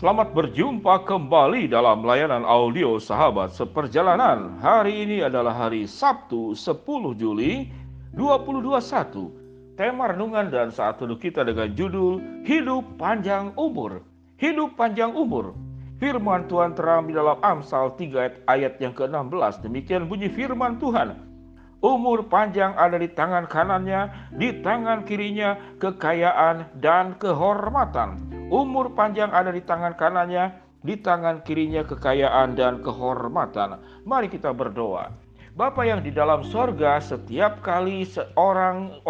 Selamat berjumpa kembali dalam layanan audio Sahabat Seperjalanan. Hari ini adalah hari Sabtu 10 Juli 2021. Tema renungan dan saat teduh kita dengan judul Hidup Panjang Umur. Hidup Panjang Umur. Firman Tuhan terambil dalam Amsal 3 ayat yang ke-16. Demikian bunyi firman Tuhan. Umur panjang ada di tangan kanannya, di tangan kirinya kekayaan dan kehormatan. Umur panjang ada di tangan kanannya, di tangan kirinya kekayaan dan kehormatan. Mari kita berdoa. Bapa yang di dalam sorga, setiap kali seorang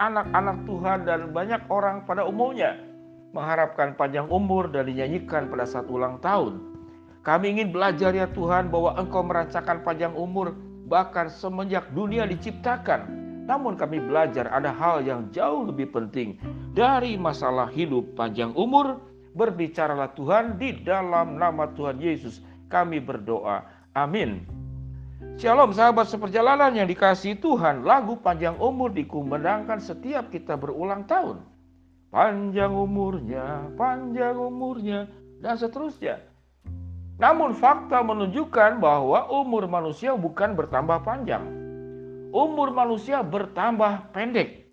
anak-anak Tuhan dan banyak orang pada umumnya mengharapkan panjang umur dan dinyanyikan pada saat ulang tahun. Kami ingin belajar ya Tuhan bahwa Engkau merancangkan panjang umur bahkan semenjak dunia diciptakan. Namun kami belajar ada hal yang jauh lebih penting dari masalah hidup panjang umur. Berbicaralah Tuhan, di dalam nama Tuhan Yesus kami berdoa. Amin. Shalom sahabat seperjalanan yang dikasihi Tuhan. Lagu Panjang Umur dikumandangkan setiap kita berulang tahun. Panjang umurnya, dan seterusnya. Namun fakta menunjukkan bahwa umur manusia bukan bertambah panjang. Umur manusia bertambah pendek.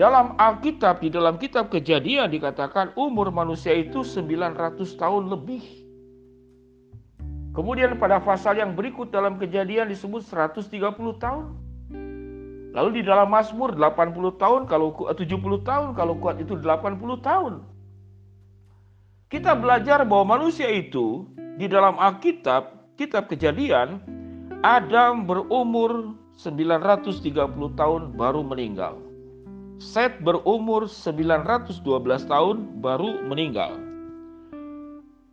Dalam Alkitab, di dalam kitab Kejadian dikatakan umur manusia itu 900 tahun lebih. Kemudian pada pasal yang berikut dalam Kejadian disebut 130 tahun. Lalu di dalam Mazmur 80 tahun, 70 tahun, kalau kuat itu 80 tahun. Kita belajar bahwa manusia itu di dalam Alkitab, kitab Kejadian, Adam berumur 930 tahun baru meninggal. Set berumur 912 tahun baru meninggal.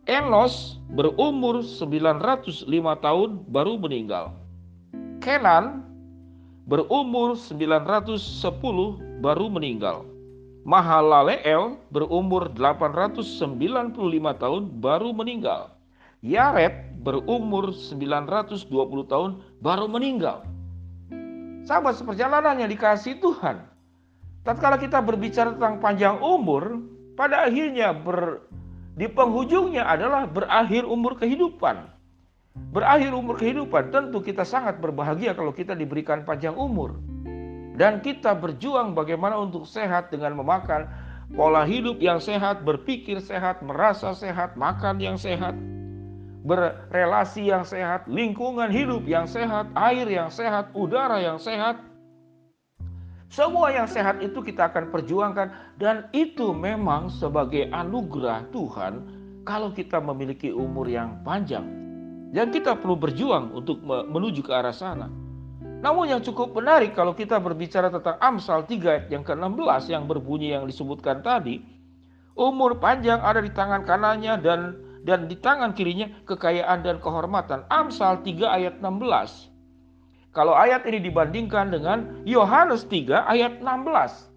Enos berumur 905 tahun baru meninggal. Kenan berumur 910 baru meninggal. Mahalaleel berumur 895 tahun baru meninggal. Yared berumur 920 tahun baru meninggal. Sahabat seperjalanan yang dikasihi Tuhan, tatkala kita berbicara tentang panjang umur, pada akhirnya di penghujungnya adalah berakhir umur kehidupan. Berakhir umur kehidupan, tentu kita sangat berbahagia kalau kita diberikan panjang umur. Dan kita berjuang bagaimana untuk sehat dengan memakan pola hidup yang sehat, berpikir sehat, merasa sehat, makan yang sehat, berrelasi yang sehat, lingkungan hidup yang sehat, air yang sehat, udara yang sehat. Semua yang sehat itu kita akan perjuangkan, dan itu memang sebagai anugerah Tuhan kalau kita memiliki umur yang panjang. Dan kita perlu berjuang untuk menuju ke arah sana. Namun yang cukup menarik kalau kita berbicara tentang Amsal 3 yang ke-16 yang berbunyi yang disebutkan tadi, umur panjang ada di tangan kanannya dan di tangan kirinya kekayaan dan kehormatan. Amsal 3 ayat 16. Kalau ayat ini dibandingkan dengan Yohanes 3 ayat 16.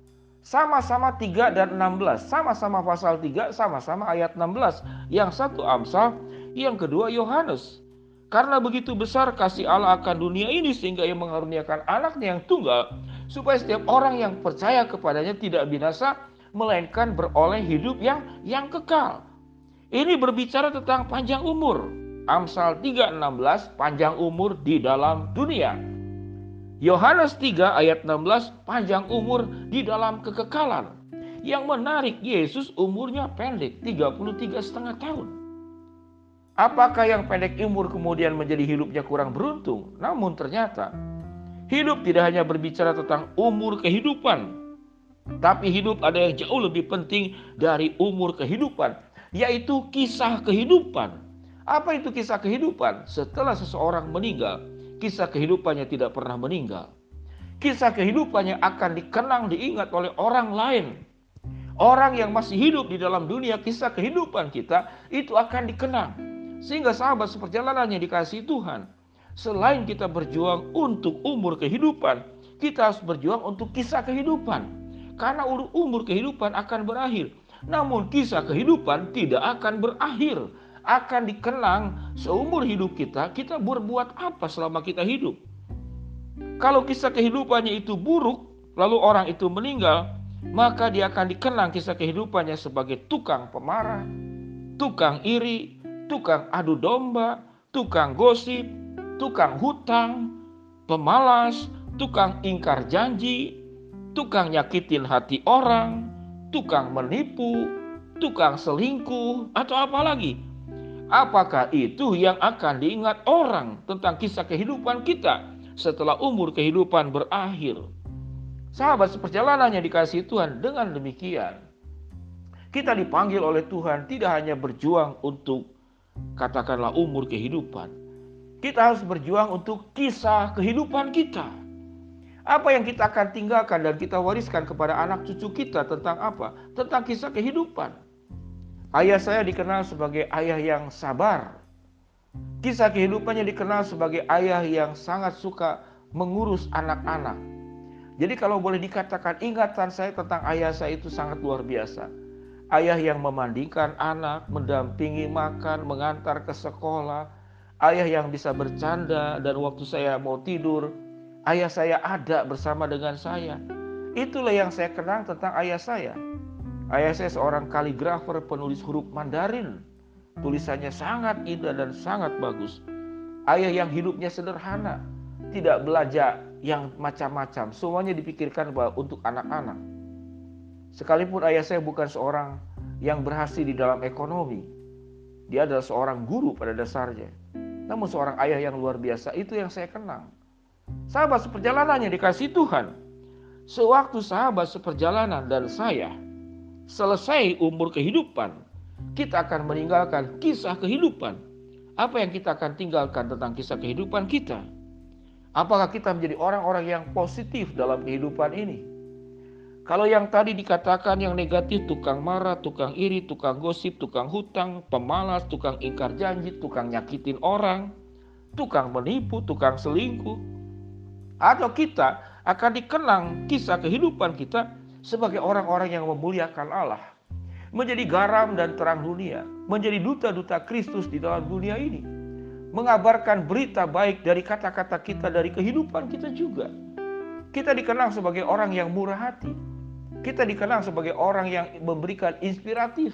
Sama-sama 3 dan 16. Sama-sama pasal 3, sama-sama ayat 16. Yang satu Amsal, yang kedua Yohanes. Karena begitu besar kasih Allah akan dunia ini sehingga Ia mengaruniakan anaknya yang tunggal, supaya setiap orang yang percaya kepadanya tidak binasa, melainkan beroleh hidup yang kekal. Ini berbicara tentang panjang umur. Amsal 3:16, panjang umur di dalam dunia. Yohanes 3 ayat 16, panjang umur di dalam kekekalan. Yang menarik, Yesus umurnya pendek, 33,5 tahun. Apakah yang pendek umur kemudian menjadi hidupnya kurang beruntung? Namun ternyata, hidup tidak hanya berbicara tentang umur kehidupan, tapi hidup ada yang jauh lebih penting dari umur kehidupan, yaitu kisah kehidupan. Apa itu kisah kehidupan? Setelah seseorang meninggal, kisah kehidupannya tidak pernah meninggal. Kisah kehidupannya akan dikenang, diingat oleh orang lain. Orang yang masih hidup di dalam dunia, kisah kehidupan kita itu akan dikenang. Sehingga sahabat seperjalanan yang dikasihi Tuhan, selain kita berjuang untuk umur kehidupan, kita harus berjuang untuk kisah kehidupan. Karena umur kehidupan akan berakhir. Namun kisah kehidupan tidak akan berakhir, akan dikenang seumur hidup kita. Kita berbuat apa selama kita hidup? Kalau kisah kehidupannya itu buruk, lalu orang itu meninggal, maka dia akan dikenang kisah kehidupannya sebagai tukang pemarah, tukang iri, tukang adu domba, tukang gosip, tukang hutang, pemalas, tukang ingkar janji, tukang nyakitin hati orang, tukang menipu, tukang selingkuh, atau apa lagi? Apakah itu yang akan diingat orang tentang kisah kehidupan kita setelah umur kehidupan berakhir? Sahabat, seperjalanannya dikasihi Tuhan, dengan demikian kita dipanggil oleh Tuhan tidak hanya berjuang untuk katakanlah umur kehidupan. Kita harus berjuang untuk kisah kehidupan kita. Apa yang kita akan tinggalkan dan kita wariskan kepada anak cucu kita tentang apa? Tentang kisah kehidupan. Ayah saya dikenal sebagai ayah yang sabar. Kisah kehidupannya dikenal sebagai ayah yang sangat suka mengurus anak-anak. Jadi kalau boleh dikatakan ingatan saya tentang ayah saya itu sangat luar biasa. Ayah yang memandikan anak, mendampingi makan, mengantar ke sekolah. Ayah yang bisa bercanda dan waktu saya mau tidur, ayah saya ada bersama dengan saya. Itulah yang saya kenang tentang ayah saya. Ayah saya seorang kaligrafer, penulis huruf Mandarin. Tulisannya sangat indah dan sangat bagus. Ayah yang hidupnya sederhana, tidak belanja yang macam-macam. Semuanya dipikirkan untuk anak-anak. Sekalipun ayah saya bukan seorang yang berhasil di dalam ekonomi, dia adalah seorang guru pada dasarnya. Namun seorang ayah yang luar biasa, itu yang saya kenang. Sahabat seperjalanannya dikasihi Tuhan, sewaktu sahabat seperjalanan dan saya selesai umur kehidupan, kita akan meninggalkan kisah kehidupan. Apa yang kita akan tinggalkan tentang kisah kehidupan kita? Apakah kita menjadi orang-orang yang positif dalam kehidupan ini? Kalau yang tadi dikatakan yang negatif, tukang marah, tukang iri, tukang gosip, tukang hutang, pemalas, tukang ingkar janji, tukang nyakitin orang, tukang menipu, tukang selingkuh. Atau kita akan dikenang kisah kehidupan kita sebagai orang-orang yang memuliakan Allah, menjadi garam dan terang dunia, menjadi duta-duta Kristus di dalam dunia ini, mengabarkan berita baik dari kata-kata kita, dari kehidupan kita juga. Kita dikenang sebagai orang yang murah hati. Kita dikenang sebagai orang yang memberikan inspiratif.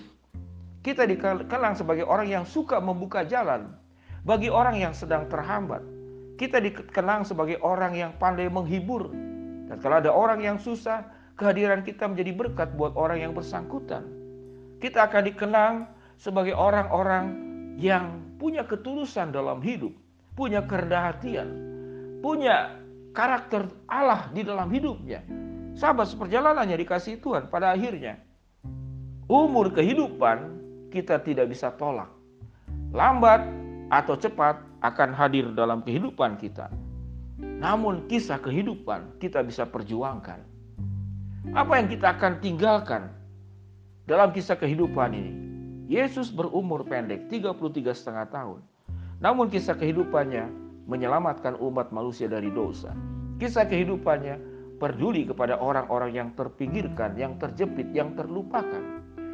Kita dikenang sebagai orang yang suka membuka jalan bagi orang yang sedang terhambat. Kita dikenang sebagai orang yang pandai menghibur. Dan kalau ada orang yang susah, kehadiran kita menjadi berkat buat orang yang bersangkutan. Kita akan dikenang sebagai orang-orang yang punya ketulusan dalam hidup, punya kerendahan hati, punya karakter Allah di dalam hidupnya. Sahabat seperjalanannya dikasihi Tuhan, pada akhirnya umur kehidupan kita tidak bisa tolak. Lambat atau cepat akan hadir dalam kehidupan kita. Namun kisah kehidupan kita bisa perjuangkan. Apa yang kita akan tinggalkan dalam kisah kehidupan ini? Yesus berumur pendek, 33,5 tahun. Namun kisah kehidupannya menyelamatkan umat manusia dari dosa. Kisah kehidupannya peduli kepada orang-orang yang terpinggirkan, yang terjepit, yang terlupakan.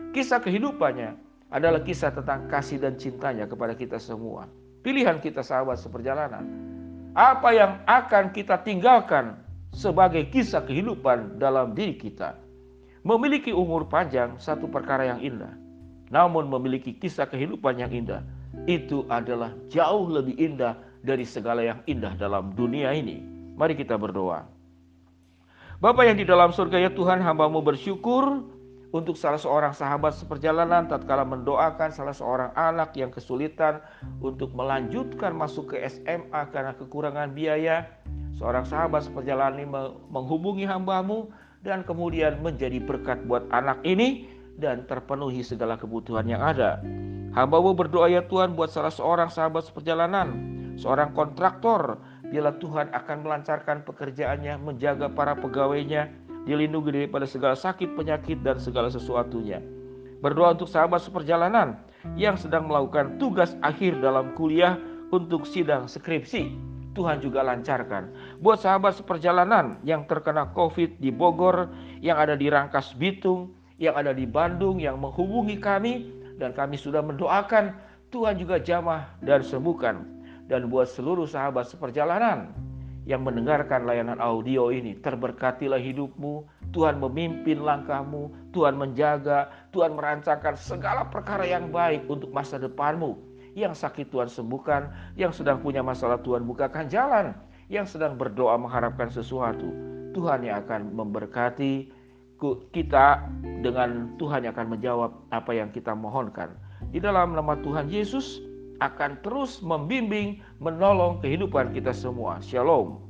Kisah kehidupannya adalah kisah tentang kasih dan cintanya kepada kita semua. Pilihan kita sahabat seperjalanan, apa yang akan kita tinggalkan sebagai kisah kehidupan dalam diri kita? Memiliki umur panjang satu perkara yang indah. Namun memiliki kisah kehidupan yang indah, itu adalah jauh lebih indah dari segala yang indah dalam dunia ini. Mari kita berdoa. Bapa yang di dalam surga, ya Tuhan, hamba-Mu bersyukur untuk salah seorang sahabat seperjalanan tatkala mendoakan salah seorang anak yang kesulitan untuk melanjutkan masuk ke SMA karena kekurangan biaya. Seorang sahabat seperjalanan ini menghubungi hamba-Mu dan kemudian menjadi berkat buat anak ini dan terpenuhi segala kebutuhan yang ada. Hamba-Mu berdoa ya Tuhan buat salah seorang sahabat seperjalanan, seorang kontraktor. Biarlah Tuhan akan melancarkan pekerjaannya, menjaga para pegawainya, dilindungi daripada segala sakit, penyakit, dan segala sesuatunya. Berdoa untuk sahabat seperjalanan yang sedang melakukan tugas akhir dalam kuliah untuk sidang skripsi. Tuhan juga lancarkan. Buat sahabat seperjalanan yang terkena COVID di Bogor, yang ada di Rangkas Bitung, yang ada di Bandung, yang menghubungi kami, dan kami sudah mendoakan, Tuhan juga jamah dan sembuhkan. Dan buat seluruh sahabat seperjalanan yang mendengarkan layanan audio ini, terberkatilah hidupmu, Tuhan memimpin langkahmu, Tuhan menjaga, Tuhan merancangkan segala perkara yang baik untuk masa depanmu. Yang sakit Tuhan sembuhkan, yang sedang punya masalah Tuhan bukakan jalan, yang sedang berdoa mengharapkan sesuatu. Tuhan yang akan memberkati kita dengan Tuhan yang akan menjawab apa yang kita mohonkan. Di dalam nama Tuhan Yesus akan terus membimbing, menolong kehidupan kita semua. Shalom.